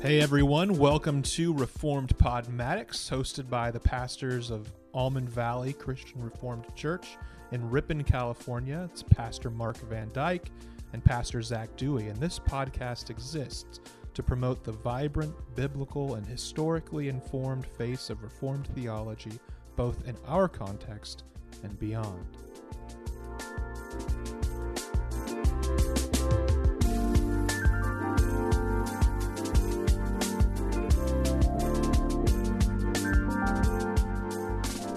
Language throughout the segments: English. Hey everyone, welcome to Reformed Podmatics, hosted by the pastors of Almond Valley Christian Reformed Church in Ripon, California. It's Pastor Mark Van Dyke and Pastor Zach Dewey, and this podcast exists to promote the vibrant, biblical, and historically informed face of Reformed theology, both in our context and beyond.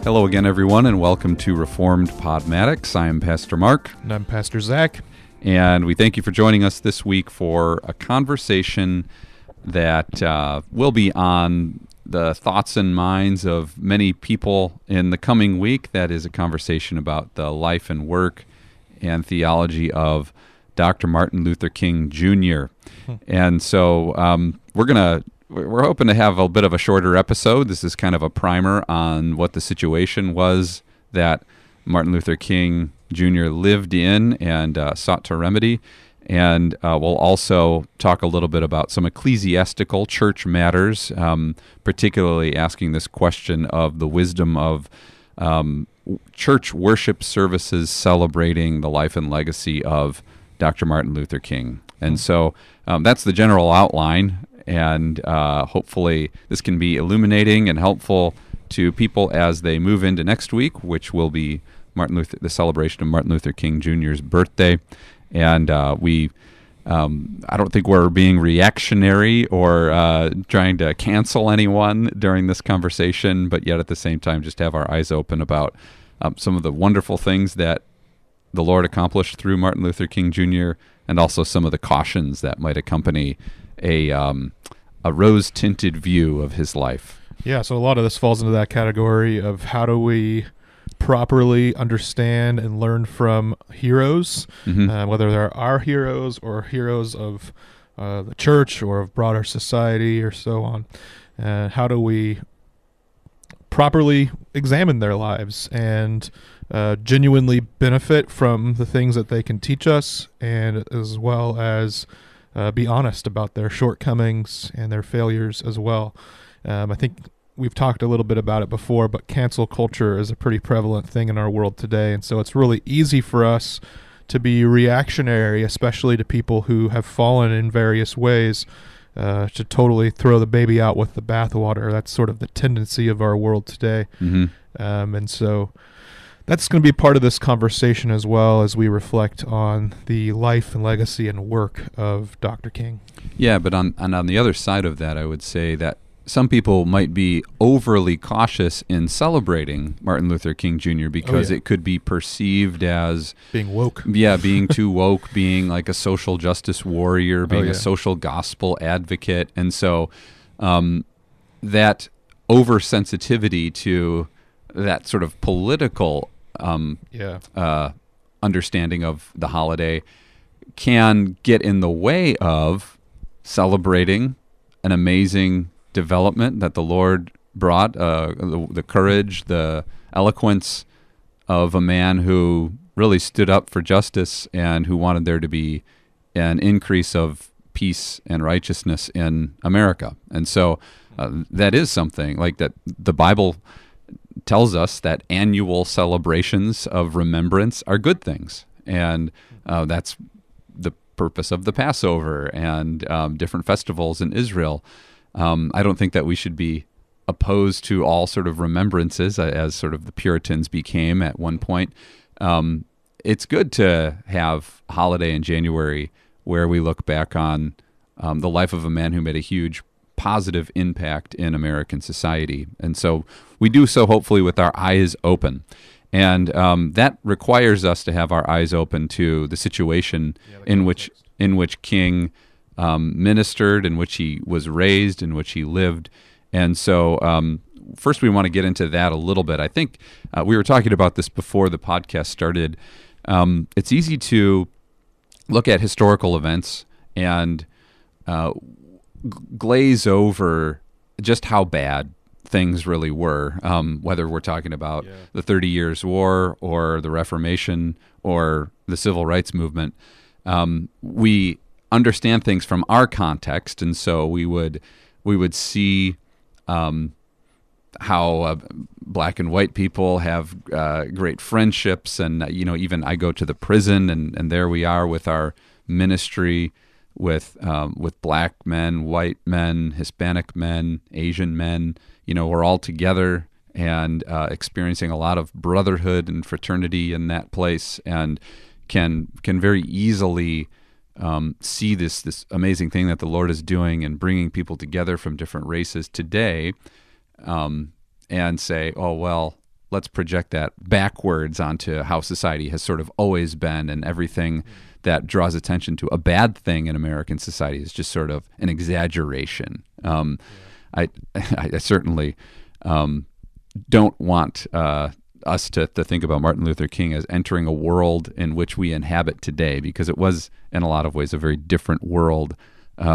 Hello again, everyone, and welcome to Reformed Podmatics. I am Pastor Mark. And I'm Pastor Zach. And we thank you for joining us this week for a conversation that will be on the thoughts and minds of many people in the coming week. That is a conversation about the life and work and theology of Dr. Martin Luther King Jr. And so We're hoping to have a bit of a shorter episode. This is kind of a primer on what the situation was that Martin Luther King Jr. lived in and sought to remedy. And we'll also talk a little bit about some ecclesiastical church matters, particularly asking this question of the wisdom of church worship services celebrating the life and legacy of Dr. Martin Luther King. And so that's the general outline. And hopefully this can be illuminating and helpful to people as they move into next week, which will be the celebration of Martin Luther King Jr.'s birthday. And I don't think we're being reactionary or trying to cancel anyone during this conversation, but yet at the same time just have our eyes open about some of the wonderful things that the Lord accomplished through Martin Luther King Jr., and also some of the cautions that might accompany a rose-tinted view of his life. Yeah, so a lot of this falls into that category of how do we properly understand and learn from heroes, whether they're our heroes or heroes of the church or of broader society or so on. How do we properly examine their lives and genuinely benefit from the things that they can teach us, and as well as be honest about their shortcomings and their failures as well. I think we've talked a little bit about it before, but cancel culture is a pretty prevalent thing in our world today. And so it's really easy for us to be reactionary, especially to people who have fallen in various ways, to totally throw the baby out with the bathwater. That's sort of the tendency of our world today. And so that's going to be part of this conversation as well as we reflect on the life and legacy and work of Dr. King. Yeah, but on the other side of that, I would say that some people might be overly cautious in celebrating Martin Luther King Jr. because it could be perceived as being woke. Yeah, being too woke, being like a social justice warrior, being a social gospel advocate. And so that oversensitivity to that sort of political understanding of the holiday can get in the way of celebrating an amazing development that the Lord brought, the courage, the eloquence of a man who really stood up for justice and who wanted there to be an increase of peace and righteousness in America. And so that is something like that the Bible tells us that annual celebrations of remembrance are good things. And that's the purpose of the Passover and different festivals in Israel. I don't think that we should be opposed to all sort of remembrances, as sort of the Puritans became at one point. It's good to have a holiday in January where we look back on the life of a man who made a huge positive impact in American society. And so we do so hopefully with our eyes open. And that requires us to have our eyes open to the situation in which King ministered, in which he was raised, in which he lived. And so first we want to get into that a little bit. I think we were talking about this before the podcast started. It's easy to look at historical events and glaze over just how bad things really were, whether we're talking about the 30 Years' War or the Reformation or the Civil Rights Movement. We understand things from our context, and so we would see how black and white people have great friendships, and even I go to the prison, and there we are with our ministry with black men, white men, Hispanic men, Asian men. We're all together and experiencing a lot of brotherhood and fraternity in that place, and can very easily see this amazing thing that the Lord is doing and bringing people together from different races today, and say, oh, well, let's project that backwards onto how society has sort of always been, and everything that draws attention to a bad thing in American society is just sort of an exaggeration. I certainly don't want us to think about Martin Luther King as entering a world in which we inhabit today, because it was, in a lot of ways, a very different world. I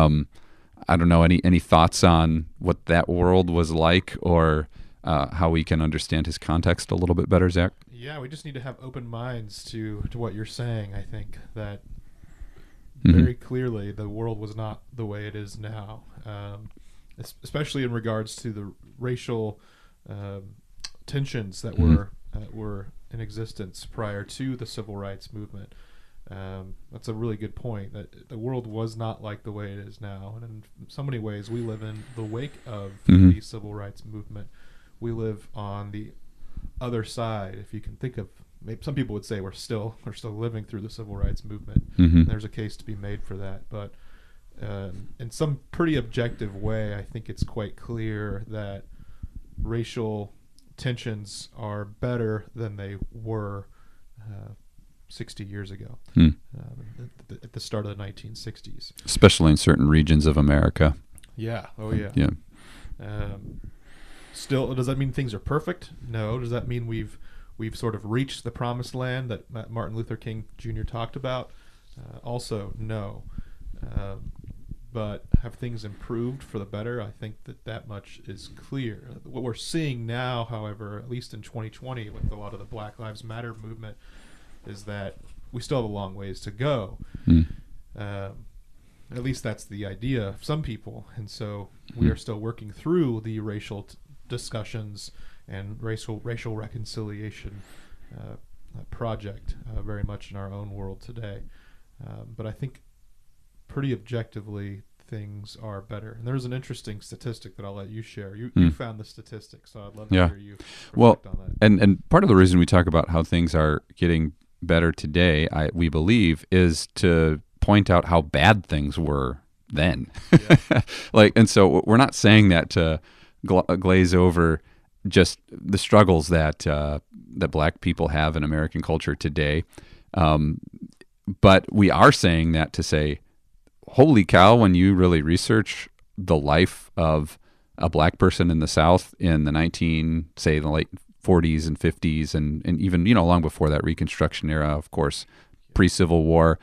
don't know, any thoughts on what that world was like, or how we can understand his context a little bit better, Zach? Yeah, we just need to have open minds to what you're saying. I think that very clearly the world was not the way it is now, especially in regards to the racial tensions that were in existence prior to the civil rights movement. That's a really good point, that the world was not like the way it is now, and in so many ways we live in the wake of the civil rights movement. We live on the other side, if you can think of. Maybe some people would say we're still living through the civil rights movement. There's a case to be made for that, but in some pretty objective way, I think it's quite clear that racial tensions are better than they were 60 years ago, at the start of the 1960s. Especially in certain regions of America. Yeah. Oh, yeah. Yeah. Still, does that mean things are perfect? No. Does that mean we've sort of reached the promised land that Martin Luther King Jr. talked about? Also, no. But have things improved for the better? I think that much is clear. What we're seeing now, however, at least in 2020 with a lot of the Black Lives Matter movement, is that we still have a long ways to go. At least that's the idea of some people. And so we are still working through the racial discussions and racial reconciliation project very much in our own world today. But I think pretty objectively things are better. And there's an interesting statistic that I'll let you share. You found the statistic, so I'd love to hear you reflect on that. And part of the reason we talk about how things are getting better today, we believe, is to point out how bad things were then. Yeah. And so we're not saying that to glaze over just the struggles that black people have in American culture today. But we are saying that to say, holy cow, when you really research the life of a black person in the South in the late 40s and 50s, and even, long before that, Reconstruction era, of course, pre-Civil War,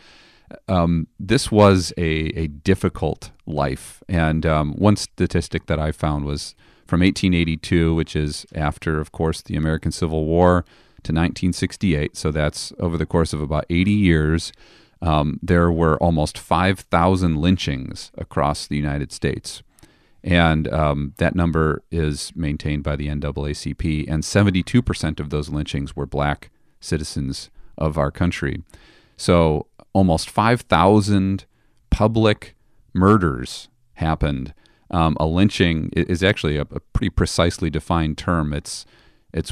this was a difficult life. And one statistic that I found was from 1882, which is after, of course, the American Civil War, to 1968. So that's over the course of about 80 years. There were almost 5,000 lynchings across the United States, and that number is maintained by the NAACP, and 72% of those lynchings were black citizens of our country. So almost 5,000 public murders happened. A lynching is actually a pretty precisely defined term. It's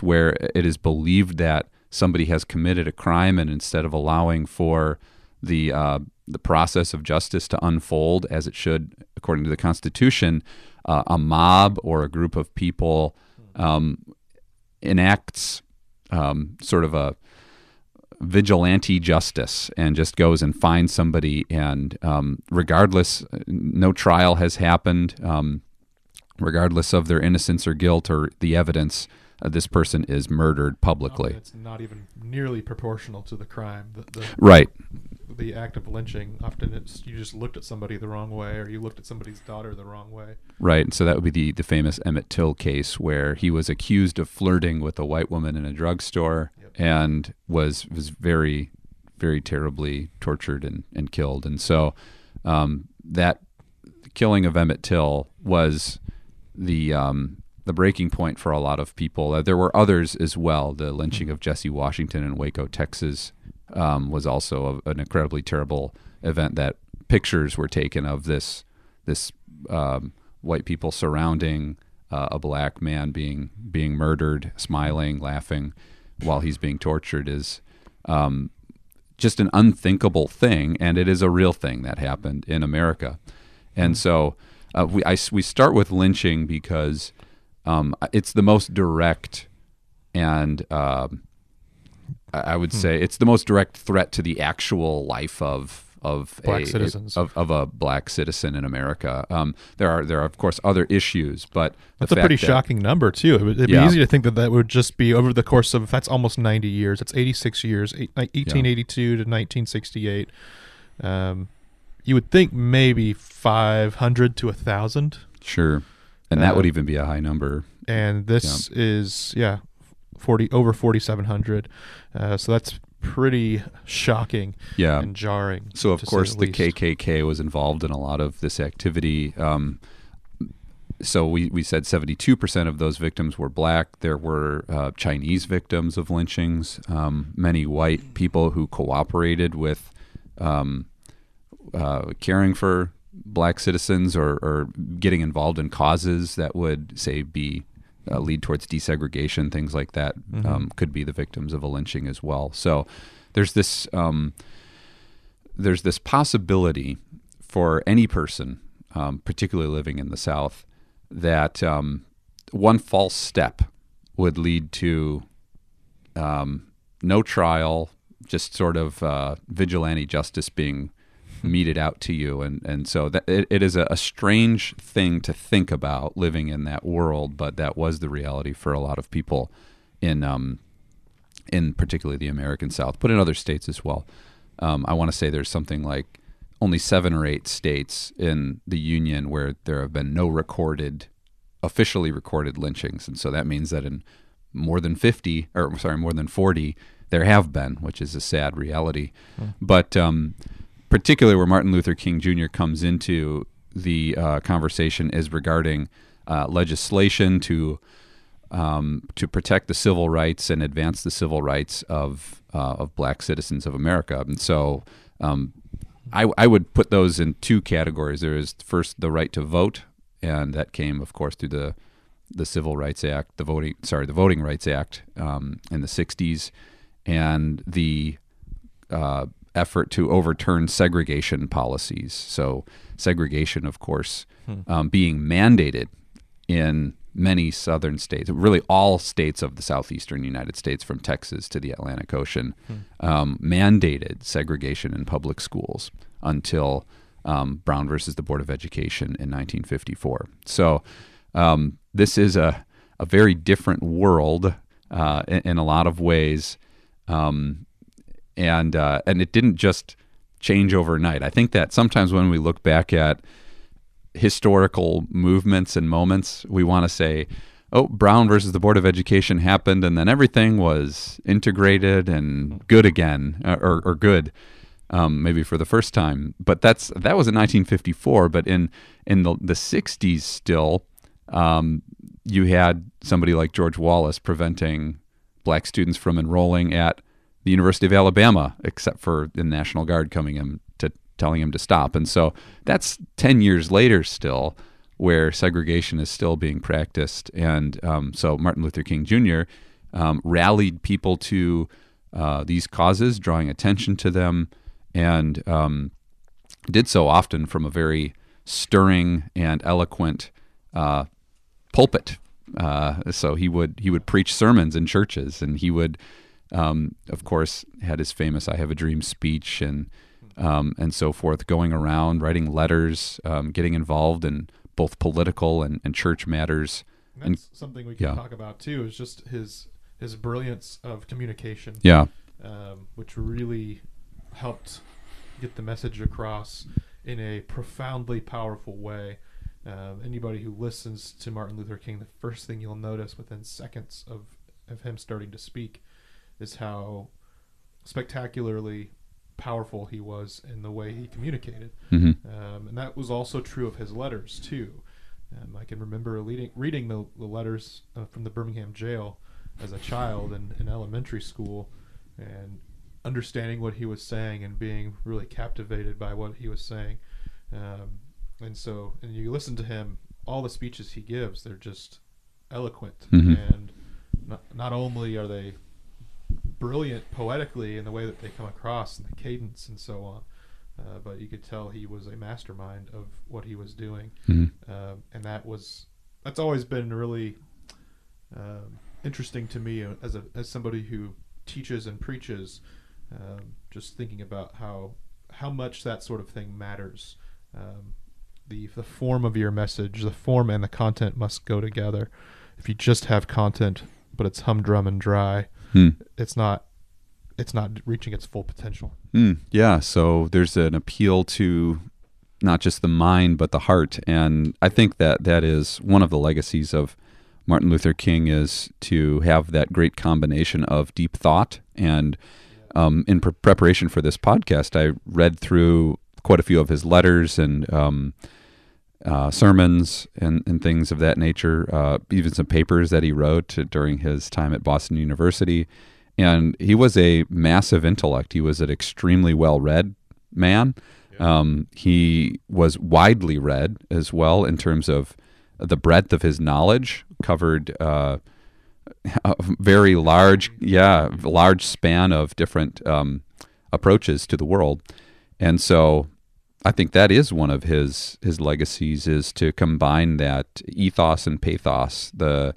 where it is believed that somebody has committed a crime, and instead of allowing for the process of justice to unfold as it should according to the Constitution, a mob or a group of people enacts sort of a vigilante justice and just goes and finds somebody, and regardless, no trial has happened, regardless of their innocence or guilt or the evidence, this person is murdered publicly. It's not even nearly proportional to the crime. Right. The act of lynching, often it's you just looked at somebody the wrong way, or you looked at somebody's daughter the wrong way. Right, and so that would be the famous Emmett Till case, where he was accused of flirting with a white woman in a drugstore, and was very, very terribly tortured and killed. And so that killing of Emmett Till was the breaking point for a lot of people. There were others as well. The lynching of Jesse Washington in Waco, Texas, was also an incredibly terrible event. That pictures were taken of this white people surrounding a black man being murdered, smiling, laughing, while he's being tortured is just an unthinkable thing, and it is a real thing that happened in America. And so we start with lynching because it's the most direct, and I would say it's the most direct threat to the actual life of black citizens of a black citizen in America. There are of course other issues, but that's a pretty shocking number too. It'd be easy to think that would just be over the course of, that's almost 90 years. That's 86 years, 1882 to 1968. You would think maybe 500 to 1,000. Sure, and that would even be a high number. And this is 4,700. So that's pretty shocking and jarring. So of course the KKK was involved in a lot of this activity. So we said 72% of those victims were black. There were Chinese victims of lynchings, many white people who cooperated with caring for black citizens or getting involved in causes that would, say, be lead towards desegregation, things like that, could be the victims of a lynching as well. So there's this possibility for any person, particularly living in the South, that one false step would lead to no trial, just sort of vigilante justice being meted out to you. And so that it is a strange thing to think about, living in that world, but that was the reality for a lot of people in particularly the American South, but in other states as well. I want to say there's something like only 7 or 8 states in the Union where there have been no officially recorded lynchings. And so that means that in more than 40, there have been, which is a sad reality. But particularly where Martin Luther King Jr. comes into the conversation is regarding legislation to protect the civil rights and advance the civil rights of black citizens of America. And so I would put those in 2 categories. There is first the right to vote, and that came, of course, through the Civil Rights Act, the Voting Rights Act in the 60s, and the effort to overturn segregation policies. So segregation, of course, being mandated in many southern states, really all states of the southeastern United States from Texas to the Atlantic Ocean, mandated segregation in public schools until Brown versus the Board of Education in 1954. So this is a very different world in a lot of ways. And it didn't just change overnight. I think that sometimes when we look back at historical movements and moments, we want to say, oh, Brown versus the Board of Education happened, and then everything was integrated and good again, or good, maybe for the first time. But that was in 1954, but in the 60s still, you had somebody like George Wallace preventing black students from enrolling at the University of Alabama, except for the National Guard coming in to telling him to stop. And so that's 10 years later still, where segregation is still being practiced. And so Martin Luther King Jr. Rallied people to these causes, drawing attention to them, and did so often from a very stirring and eloquent pulpit. So he would preach sermons in churches, and he would, of course, had his famous "I Have a Dream" speech and so forth, going around, writing letters, getting involved in both political and church matters. And that's something we can talk about too, is just his brilliance of communication, which really helped get the message across in a profoundly powerful way. Anybody who listens to Martin Luther King, the first thing you'll notice within seconds of him starting to speak is how spectacularly powerful he was in the way he communicated. Mm-hmm. And that was also true of his letters, too. I can remember reading the letters from the Birmingham jail as a child in elementary school, and understanding what he was saying and being really captivated by what he was saying. And you listen to him, all the speeches he gives, they're just eloquent. Mm-hmm. And not only are they brilliant poetically in the way that they come across and the cadence and so on, but you could tell he was a mastermind of what he was doing. Mm-hmm. And that's always been really interesting to me as somebody who teaches and preaches, just thinking about how much that sort of thing matters. The form of your message, the form and the content must go together. If you just have content, but it's humdrum and dry, it's not reaching its full potential. Yeah, so there's an appeal to not just the mind, but the heart. And I think that is one of the legacies of Martin Luther King, is to have that great combination of deep thought. And in preparation for this podcast, I read through quite a few of his letters and sermons and things of that nature, even some papers that he wrote during his time at Boston University. And he was a massive intellect. He was an extremely well-read man. Yeah. He was widely read as well in terms of the breadth of his knowledge, covered a very large span of different approaches to the world. And so I think that is one of his legacies, is to combine that ethos and pathos, the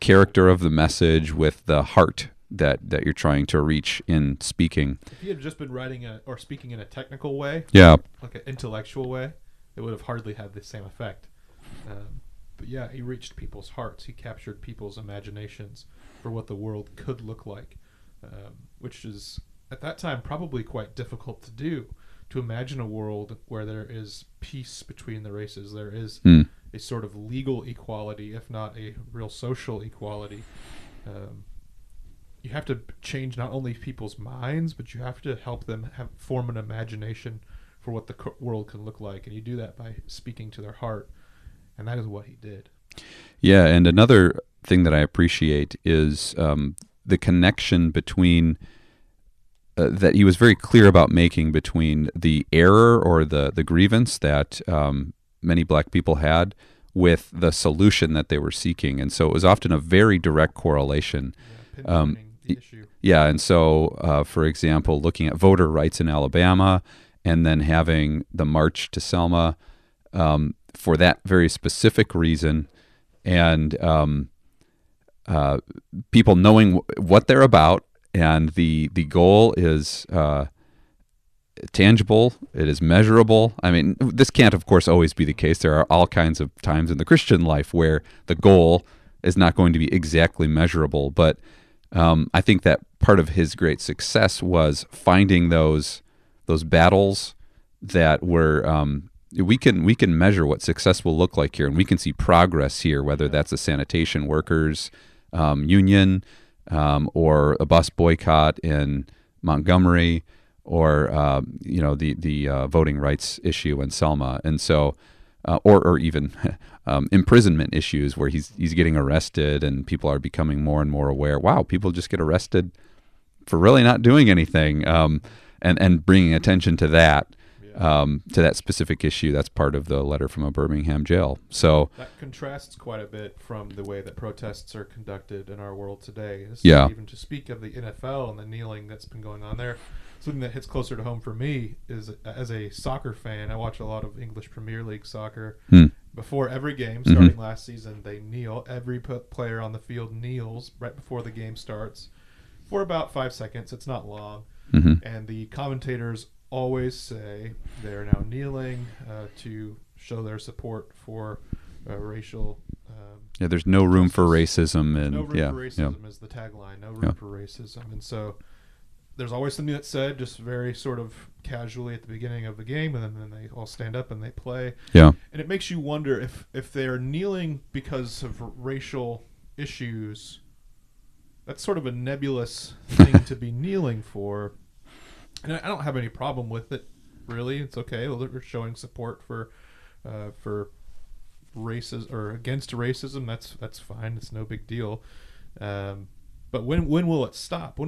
character of the message with the heart that you're trying to reach in speaking. If he had just been writing or speaking in a technical way, like an intellectual way, it would have hardly had the same effect. But yeah, he reached people's hearts. He captured people's imaginations for what the world could look like, which is at that time probably quite difficult to do, to imagine a world where there is peace between the races. There is a sort of legal equality, if not a real social equality. You have to change not only people's minds, but you have to help them form an imagination for what the world can look like. And you do that by speaking to their heart. And that is what he did. Yeah, and another thing that I appreciate is the connection between that he was very clear about making between the error or the grievance that many black people had with the solution that they were seeking. And so it was often a very direct correlation. Yeah, pinpointing the issue. Yeah, and so, for example, looking at voter rights in Alabama and then having the march to Selma, for that very specific reason, and people knowing what they're about, and the goal is tangible, it is measurable. I mean, this can't, of course, always be the case. There are all kinds of times in the Christian life where the goal is not going to be exactly measurable, but I think that part of his great success was finding those battles that were... We can measure what success will look like here, and we can see progress here, whether that's a sanitation workers union or a bus boycott in Montgomery, or the voting rights issue in Selma, and so or even imprisonment issues where he's getting arrested, and people are becoming more and more aware. Wow, people just get arrested for really not doing anything, and bringing attention to that. To that specific issue. That's part of the letter from a Birmingham jail. So that contrasts quite a bit from the way that protests are conducted in our world today. Even to speak of the NFL and the kneeling that's been going on there, something that hits closer to home for me is, as a soccer fan, I watch a lot of English Premier League soccer. Before every game, starting last season, they kneel. Every player on the field kneels right before the game starts for about 5 seconds. It's not long. And the commentators always say they are now kneeling to show their support for racial. There's no room for racism, and no room for racism is the tagline. No room for racism, and so there's always something that's said, just very sort of casually at the beginning of the game, and then they all stand up and they play. Yeah, and it makes you wonder if they are kneeling because of racial issues. That's sort of a nebulous thing to be kneeling for. And I don't have any problem with it, really. It's okay. They're showing support for racism or against racism. That's fine. It's no big deal. But when will it stop?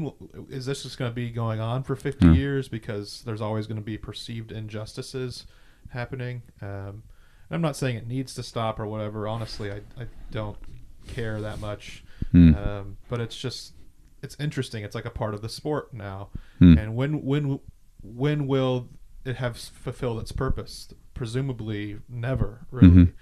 Is this just going to be going on for 50 years because there's always going to be perceived injustices happening? I'm not saying it needs to stop or whatever. Honestly, I don't care that much. But it's just, it's interesting. It's like a part of the sport now. And when will it have fulfilled its purpose? Presumably never, really.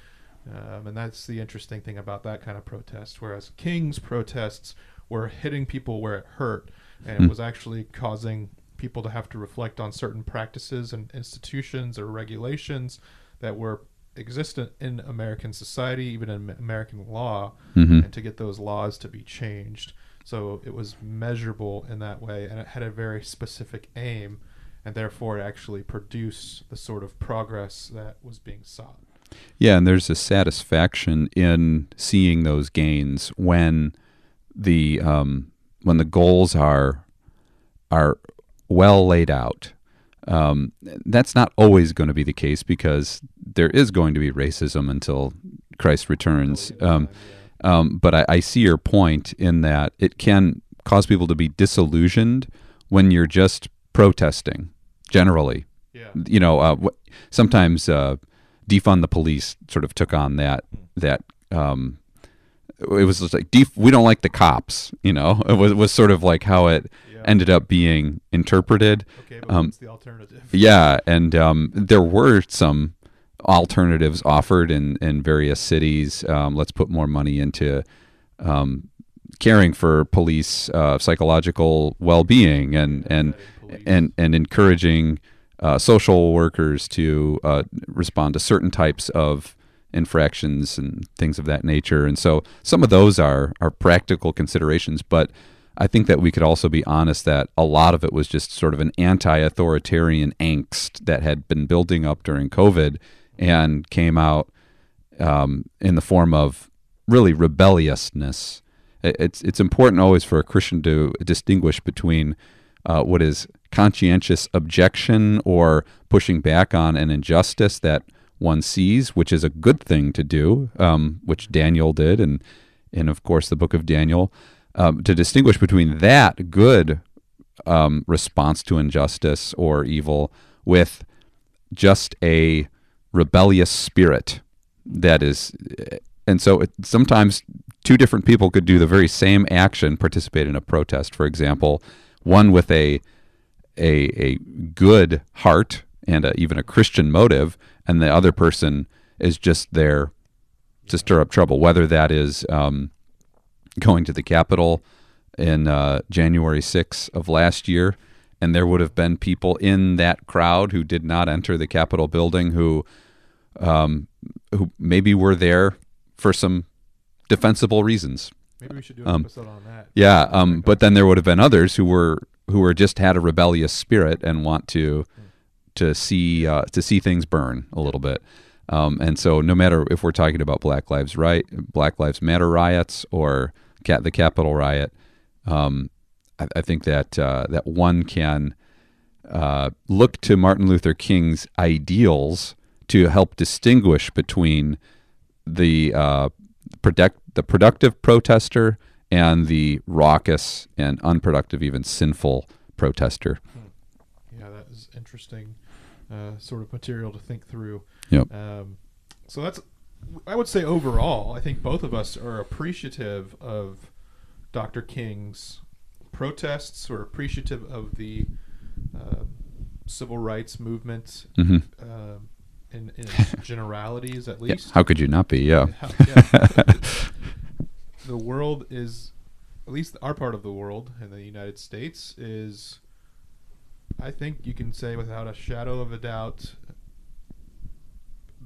And that's the interesting thing about that kind of protest. Whereas King's protests were hitting people where it hurt, and it was actually causing people to have to reflect on certain practices and institutions or regulations that were existent in American society, even in American law, and to get those laws to be changed. So it was measurable in that way, and it had a very specific aim, and therefore it actually produced the sort of progress that was being sought. Yeah, and there's a satisfaction in seeing those gains when the goals are well laid out. That's not always going to be the case because there is going to be racism until Christ returns. But I see your point in that it can cause people to be disillusioned when you're just protesting generally. Yeah. You know, sometimes defund the police sort of took on that it was just like, we don't like the cops, you know? It was sort of like how it ended up being interpreted. Okay, but what's the alternative? Yeah, and there were some alternatives offered in various cities. Let's put more money into caring for police psychological well-being and encouraging social workers to respond to certain types of infractions and things of that nature. And so some of those are practical considerations, but I think that we could also be honest that a lot of it was just sort of an anti-authoritarian angst that had been building up during COVID and came out in the form of really rebelliousness. It's important always for a Christian to distinguish between what is conscientious objection or pushing back on an injustice that one sees, which is a good thing to do, which Daniel did, and of course the book of Daniel, to distinguish between that good response to injustice or evil with just a rebellious spirit that is. And so sometimes two different people could do the very same action, participate in a protest, for example, one with a good heart and even a Christian motive, and the other person is just there to stir up trouble, whether that is going to the Capitol in January 6th of last year, and there would have been people in that crowd who did not enter the Capitol building who maybe were there for some defensible reasons. Maybe we should do an episode on that. Yeah, but then there would have been others who were just had a rebellious spirit and want to see things burn a little bit. And so no matter if we're talking about Black Lives Matter riots or the Capitol riot, I think that one can look to Martin Luther King's ideals to help distinguish between the productive protester and the raucous and unproductive, even sinful protester. Yeah, that is interesting. Sort of material to think through. Yep. So that's, I would say overall, I think both of us are appreciative of Dr. King's protests. We're appreciative of the civil rights movement in its generalities, at least. Yeah. How could you not be? Yeah. The world is, at least our part of the world in the United States is, I think you can say without a shadow of a doubt,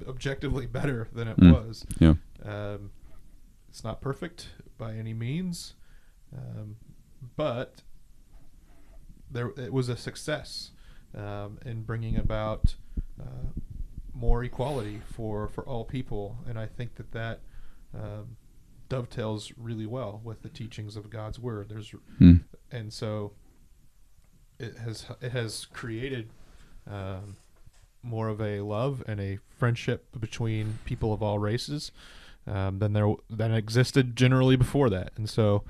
objectively better than it was. Yeah. It's not perfect by any means, but it was a success in bringing about more equality for all people. And I think that dovetails really well with the teachings of God's word. And so it has created more of a love and a friendship between people of all races than existed generally before that. And so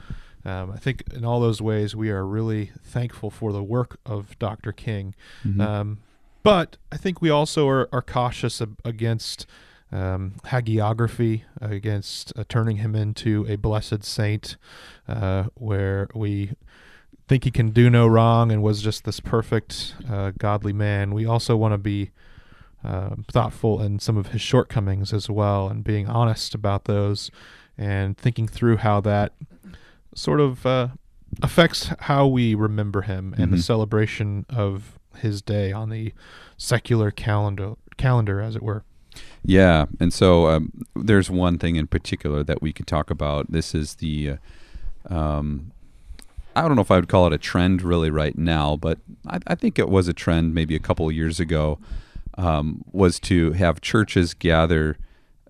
I think in all those ways we are really thankful for the work of Dr. King. Mm-hmm. But I think we also are cautious against hagiography, against turning him into a blessed saint where we think he can do no wrong and was just this perfect godly man. We also want to be thoughtful in some of his shortcomings as well, and being honest about those and thinking through how that sort of affects how we remember him and mm-hmm. the celebration of his day on the secular calendar, as it were. Yeah, and so there's one thing in particular that we could talk about. This is the, I don't know if I would call it a trend really right now, but I think it was a trend maybe a couple of years ago, was to have churches gather,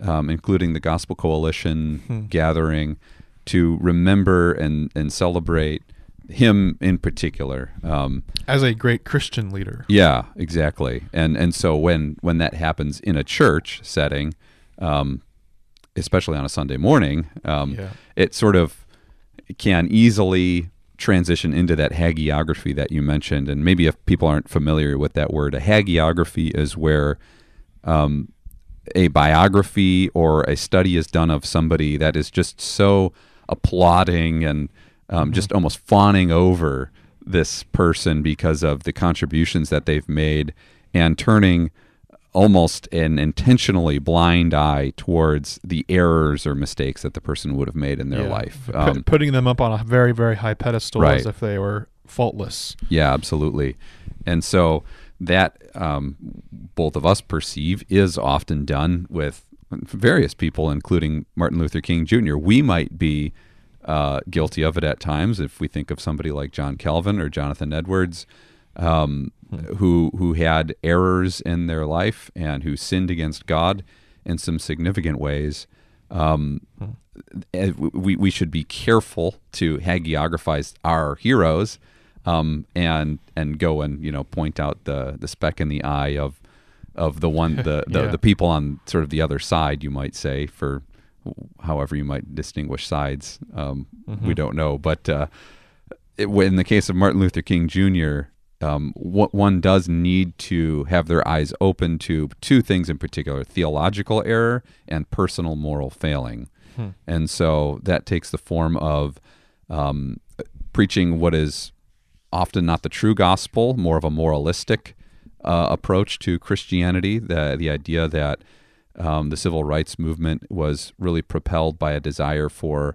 including the Gospel Coalition gathering, to remember and celebrate him in particular, as a great Christian leader. Yeah, exactly. And so when that happens in a church setting, especially on a Sunday morning, it sort of can easily transition into that hagiography that you mentioned. And maybe if people aren't familiar with that word, a hagiography is where a biography or a study is done of somebody that is just so applauding and just almost fawning over this person because of the contributions that they've made, and turning almost an intentionally blind eye towards the errors or mistakes that the person would have made in their life. Putting them up on a very, very high pedestal, right, as if they were faultless. Yeah, absolutely. And so that both of us perceive is often done with various people, including Martin Luther King Jr. We might be guilty of it at times if we think of somebody like John Calvin or Jonathan Edwards, who had errors in their life and who sinned against God in some significant ways. We should be careful to hagiographize our heroes and go and point out the speck in the eye of the one the people on sort of the other side, you might say, for however you might distinguish sides. We don't know. But in the case of Martin Luther King Jr., one does need to have their eyes open to two things in particular: theological error and personal moral failing. And so that takes the form of preaching what is often not the true gospel, more of a moralistic approach to Christianity, the idea that the civil rights movement was really propelled by a desire for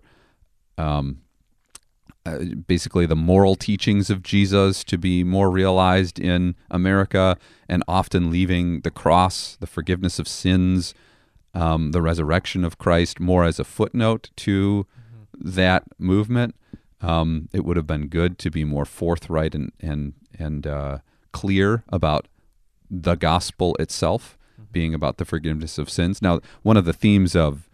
basically the moral teachings of Jesus to be more realized in America, and often leaving the cross, the forgiveness of sins, the resurrection of Christ more as a footnote to that movement. It would have been good to be more forthright and clear about the gospel itself, being about the forgiveness of sins. Now, one of the themes of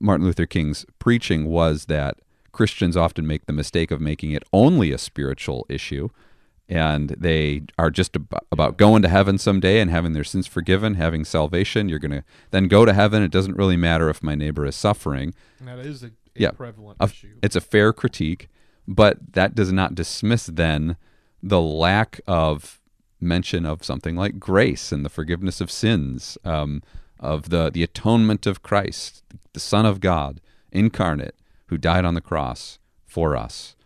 Martin Luther King's preaching was that Christians often make the mistake of making it only a spiritual issue, and they are just about going to heaven someday and having their sins forgiven, having salvation. You're going to then go to heaven. It doesn't really matter if my neighbor is suffering. And that is a prevalent issue. It's a fair critique, but that does not dismiss then the lack of mention of something like grace and the forgiveness of sins, of the atonement of Christ, the Son of God incarnate who died on the cross for us.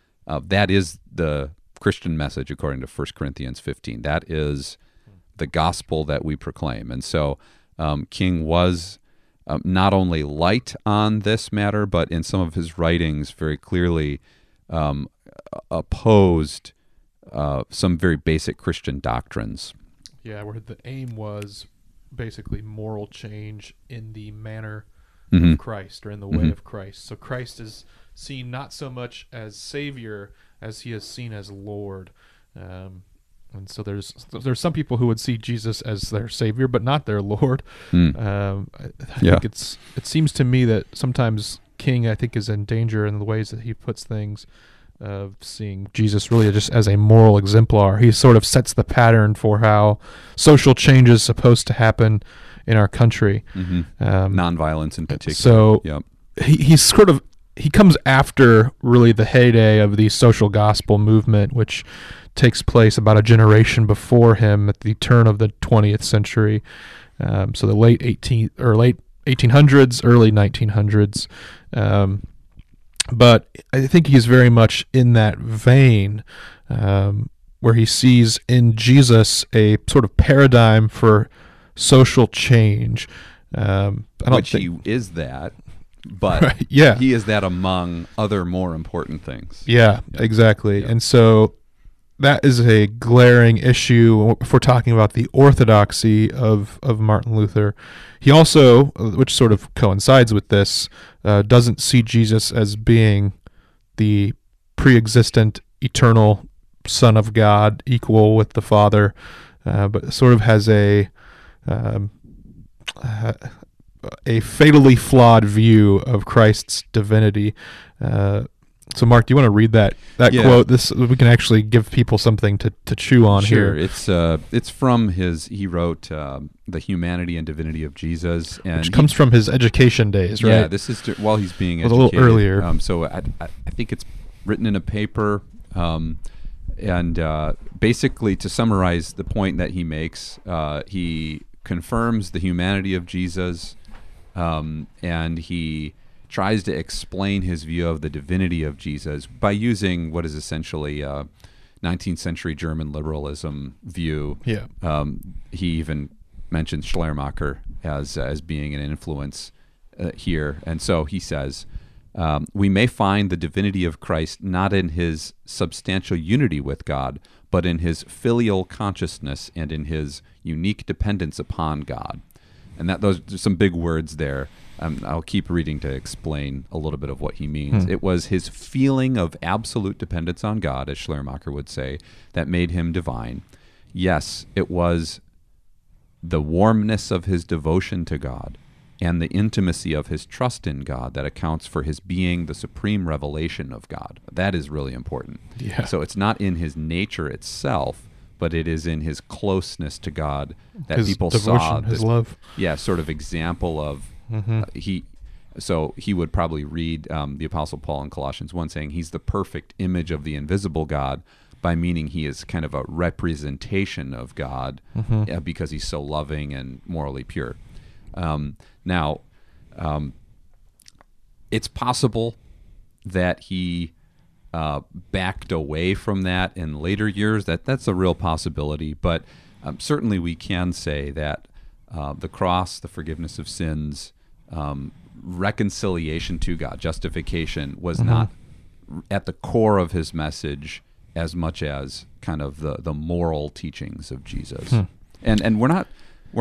That is the Christian message according to 1 Corinthians 15. That is the gospel that we proclaim. And so King was not only light on this matter, but in some of his writings very clearly opposed some very basic Christian doctrines. Yeah, where the aim was basically moral change in the manner of Christ, or in the way of Christ. So Christ is seen not so much as Savior as he is seen as Lord. And so there's some people who would see Jesus as their Savior, but not their Lord. I think it seems to me that sometimes King, I think, is in danger in the ways that he puts things. of seeing Jesus really just as a moral exemplar. He sort of sets the pattern for how social change is supposed to happen in our country. Mm-hmm. Nonviolence in particular. So yep. He comes after really the heyday of the social gospel movement, which takes place about a generation before him at the turn of the 20th century. So the late 1800s, early 1900s. But I think he's very much in that vein, where he sees in Jesus a sort of paradigm for social change. He is that. But right, yeah. He is that among other more important things. Yeah, yep. Exactly. Yep. And so that is a glaring issue if we're talking about the orthodoxy of Martin Luther. He also, which sort of coincides with this, doesn't see Jesus as being the pre-existent, eternal Son of God, equal with the Father, but sort of has a fatally flawed view of Christ's divinity. So Mark, do you want to read that quote? This we can actually give people something to chew on. Sure. Here. It's from he wrote The Humanity and Divinity of Jesus, and which comes from his education days, right? Yeah, this is while he's being educated. A little earlier. So I think it's written in a paper, and basically to summarize the point that he makes, he confirms the humanity of Jesus, and he tries to explain his view of the divinity of Jesus by using what is essentially a 19th century German liberalism view. Yeah. He even mentions Schleiermacher as being an influence here. And so he says, we may find the divinity of Christ not in his substantial unity with God, but in his filial consciousness and in his unique dependence upon God. And those are some big words there. I'll keep reading to explain a little bit of what he means. It was his feeling of absolute dependence on God, as Schleiermacher would say, that made him divine. Yes, it was the warmness of his devotion to God and the intimacy of his trust in God that accounts for his being the supreme revelation of God. That is really important. Yeah. So it's not in his nature itself, but it is in his closeness to God that his people devotion, saw this, his love. Yeah, sort of example of he would probably read the Apostle Paul in Colossians 1 saying he's the perfect image of the invisible God, by meaning he is kind of a representation of God because he's so loving and morally pure. It's possible that he backed away from that in later years. That's a real possibility, but certainly we can say that the cross, the forgiveness of sins, reconciliation to God, justification, was not at the core of his message as much as kind of the moral teachings of Jesus. And we're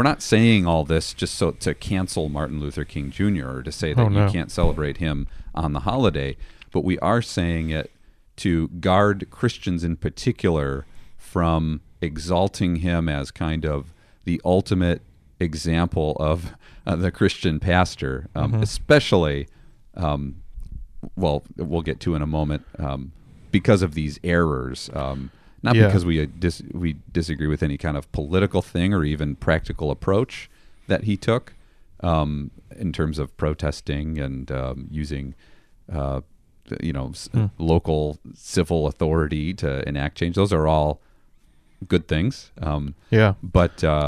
not saying all this just so to cancel Martin Luther King Jr. or to say that you can't celebrate him on the holiday, but we are saying it to guard Christians in particular from exalting him as kind of the ultimate example of the Christian pastor, especially, we'll get to in a moment, because of these errors. Not because we disagree with any kind of political thing or even practical approach that he took in terms of protesting and using local civil authority to enact change. Those are all good things. But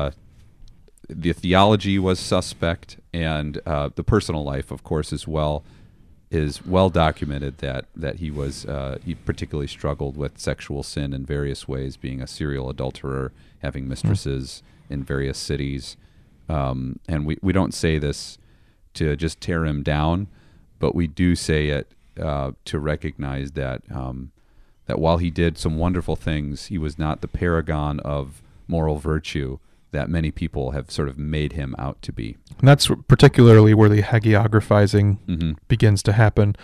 the theology was suspect, and the personal life, of course, as well. Is well documented that he was he particularly struggled with sexual sin in various ways, being a serial adulterer, having mistresses in various cities, and we don't say this to just tear him down, but we do say it to recognize that that while he did some wonderful things, he was not the paragon of moral virtue that many people have sort of made him out to be. And that's particularly where the hagiographizing begins to happen,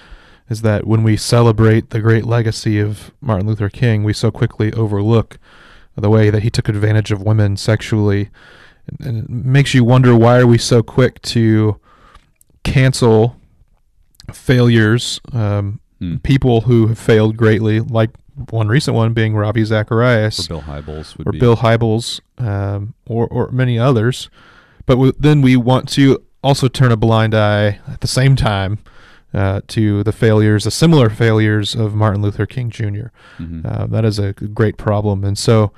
is that when we celebrate the great legacy of Martin Luther King, we so quickly overlook the way that he took advantage of women sexually. And it makes you wonder, why are we so quick to cancel failures people who have failed greatly, like one recent one being Ravi Zacharias, or Bill Hybels, or many others. But then we want to also turn a blind eye at the same time to the similar failures of Martin Luther King Jr. Mm-hmm. That is a great problem. And so,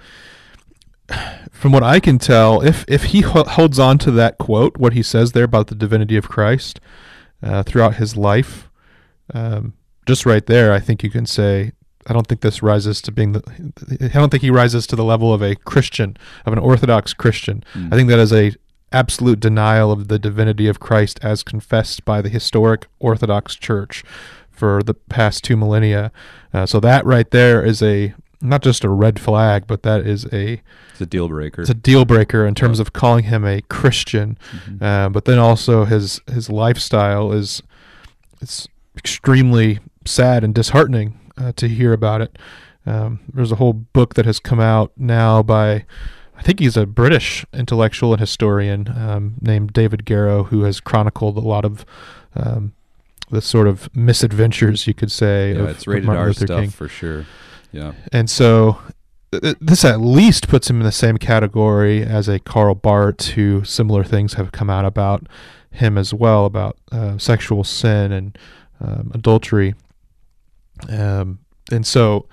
from what I can tell, if he holds on to that quote, what he says there about the divinity of Christ throughout his life, just right there, I think you can say, I don't think he rises to the level of a Christian, of an Orthodox Christian. Mm. I think that is a absolute denial of the divinity of Christ as confessed by the historic Orthodox Church for the past 2 millennia. So that right there is not just a red flag, but that is it's a deal breaker. It's a deal breaker in terms of calling him a Christian. Mm-hmm. But then also his lifestyle is extremely sad and disheartening to hear about it. There's a whole book that has come out now by, I think he's a British intellectual and historian named David Garrow, who has chronicled a lot of the sort of misadventures, you could say. Yeah, it's rated R stuff for sure. Yeah, and so this at least puts him in the same category as a Karl Barth, who similar things have come out about him as well, about sexual sin and adultery. And so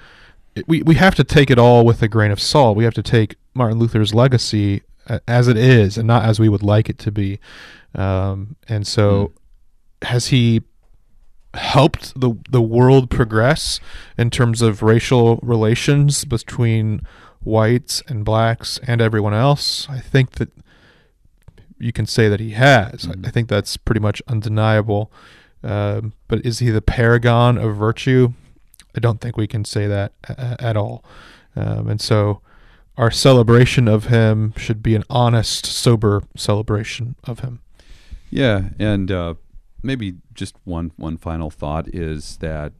we have to take it all with a grain of salt. We have to take Martin Luther's legacy as it is and not as we would like it to be. And so has he helped the world progress in terms of racial relations between whites and blacks and everyone else? I think that you can say that he has. Mm-hmm. I think that's pretty much undeniable. But is he the paragon of virtue? I don't think we can say that at all. And so our celebration of him should be an honest, sober celebration of him. Yeah, and maybe just one final thought is that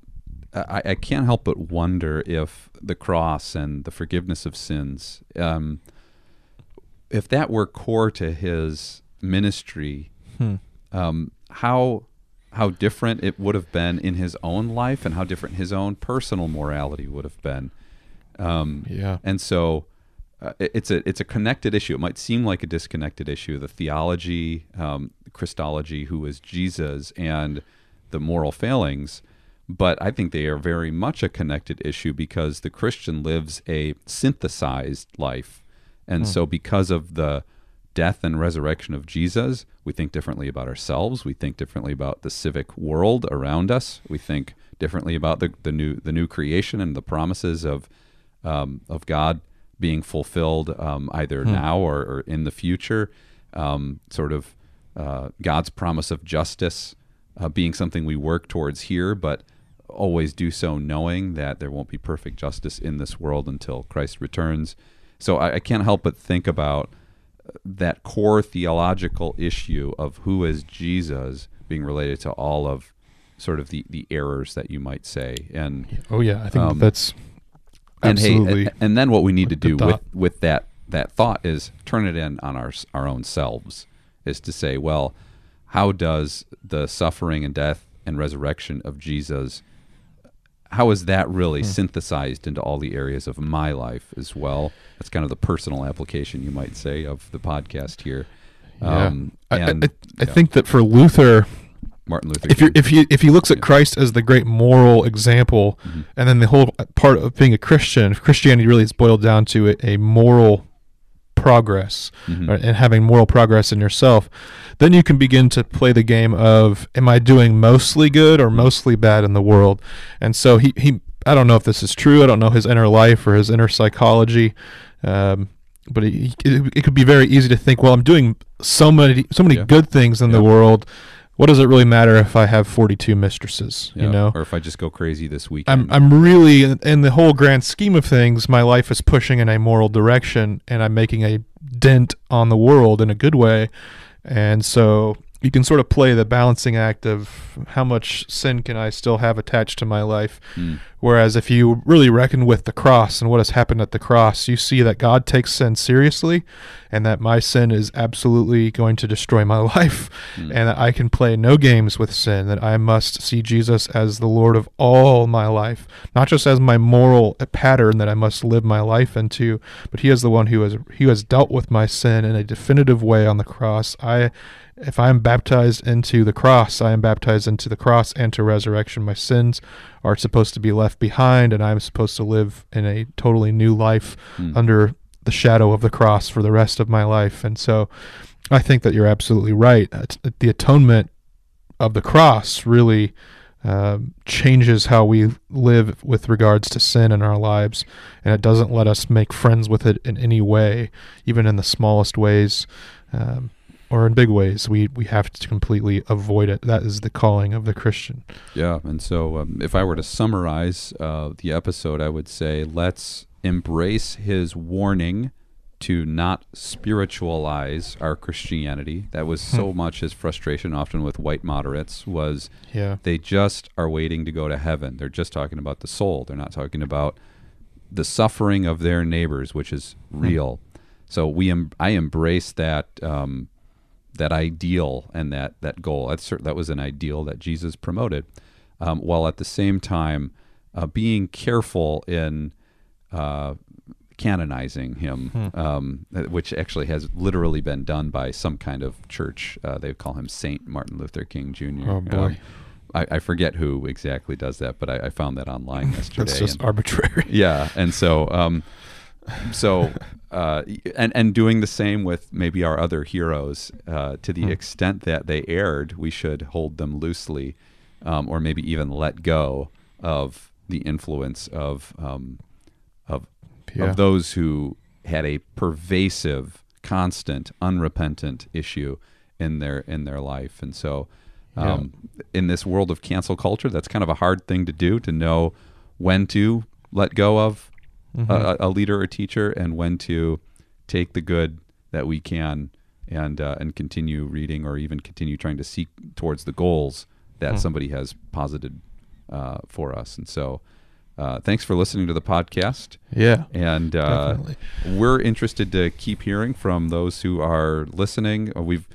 I can't help but wonder if the cross and the forgiveness of sins, if that were core to his ministry, how different it would have been in his own life and how different his own personal morality would have been. And so it's a connected issue. It might seem like a disconnected issue, the theology, Christology, who is Jesus, and the moral failings, but I think they are very much a connected issue because the Christian lives a synthesized life. And so because of the death and resurrection of Jesus, we think differently about ourselves. We think differently about the civic world around us. We think differently about the new creation and the promises of God being fulfilled either now or in the future. God's promise of justice being something we work towards here, but always do so knowing that there won't be perfect justice in this world until Christ returns. So I can't help but think about that core theological issue of who is Jesus being related to all of sort of the errors that you might say. And I think that's absolutely. And then what we need to do with that thought is turn it in on our own selves, is to say, well, how does the suffering and death and resurrection of Jesus, how is that really synthesized into all the areas of my life as well? That's kind of the personal application, you might say, of the podcast here. I think that for Luther, Martin Luther, if he looks at Christ as the great moral example, and then the whole part of being a Christian, Christianity really is boiled down to a moral progress, right, and having moral progress in yourself, then you can begin to play the game of, am I doing mostly good or mostly bad in the world? And so he I don't know if this is true. I don't know his inner life or his inner psychology, but it could be very easy to think, well, I'm doing so many good things in the world. What does it really matter if I have 42 mistresses, you know? Or if I just go crazy this weekend. I'm really, in the whole grand scheme of things, my life is pushing in a moral direction, and I'm making a dent on the world in a good way. And so you can sort of play the balancing act of how much sin can I still have attached to my life. Mm. Whereas if you really reckon with the cross and what has happened at the cross, you see that God takes sin seriously and that my sin is absolutely going to destroy my life, and that I can play no games with sin, that I must see Jesus as the Lord of all my life, not just as my moral pattern that I must live my life into, but he is the one who has dealt with my sin in a definitive way on the cross. If I am baptized into the cross, I am baptized into the cross and to resurrection. My sins are supposed to be left behind, and I am supposed to live in a totally new life under the shadow of the cross for the rest of my life. And so I think that you're absolutely right. The atonement of the cross really changes how we live with regards to sin in our lives, and it doesn't let us make friends with it in any way, even in the smallest ways. Or in big ways, we have to completely avoid it. That is the calling of the Christian. Yeah, and so if I were to summarize the episode, I would say let's embrace his warning to not spiritualize our Christianity. That was so much his frustration, often with white moderates, was they just are waiting to go to heaven. They're just talking about the soul. They're not talking about the suffering of their neighbors, which is real. So I embrace that that ideal and that goal. That was an ideal that Jesus promoted, while at the same time being careful in canonizing him, which actually has literally been done by some kind of church. They call him Saint Martin Luther King Jr. Oh, boy. I forget who exactly does that, but I found that online yesterday. That's just arbitrary. Yeah, and so... and doing the same with maybe our other heroes, to the extent that they erred, we should hold them loosely, or maybe even let go of the influence of those who had a pervasive, constant, unrepentant issue in their life. And so, in this world of cancel culture, that's kind of a hard thing to do, to know when to let go of a leader or teacher, and when to take the good that we can and continue reading, or even continue trying to seek towards the goals that somebody has posited for us. And so thanks for listening to the podcast. Yeah. And we're interested to keep hearing from those who are listening. We've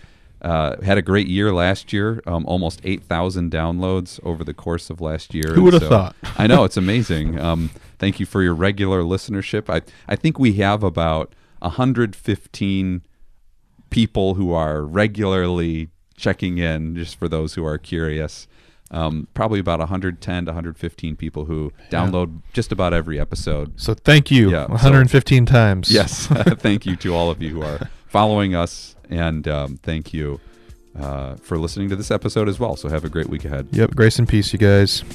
had a great year last year, almost 8,000 downloads over the course of last year. Who would have thought? I know, it's amazing. Thank you for your regular listenership. I think we have about 115 people who are regularly checking in, just for those who are curious. Probably about 110 to 115 people who download just about every episode. So thank you 115 times. Yes, thank you to all of you who are following us. And thank you for listening to this episode as well. So have a great week ahead. Yep, grace and peace, you guys.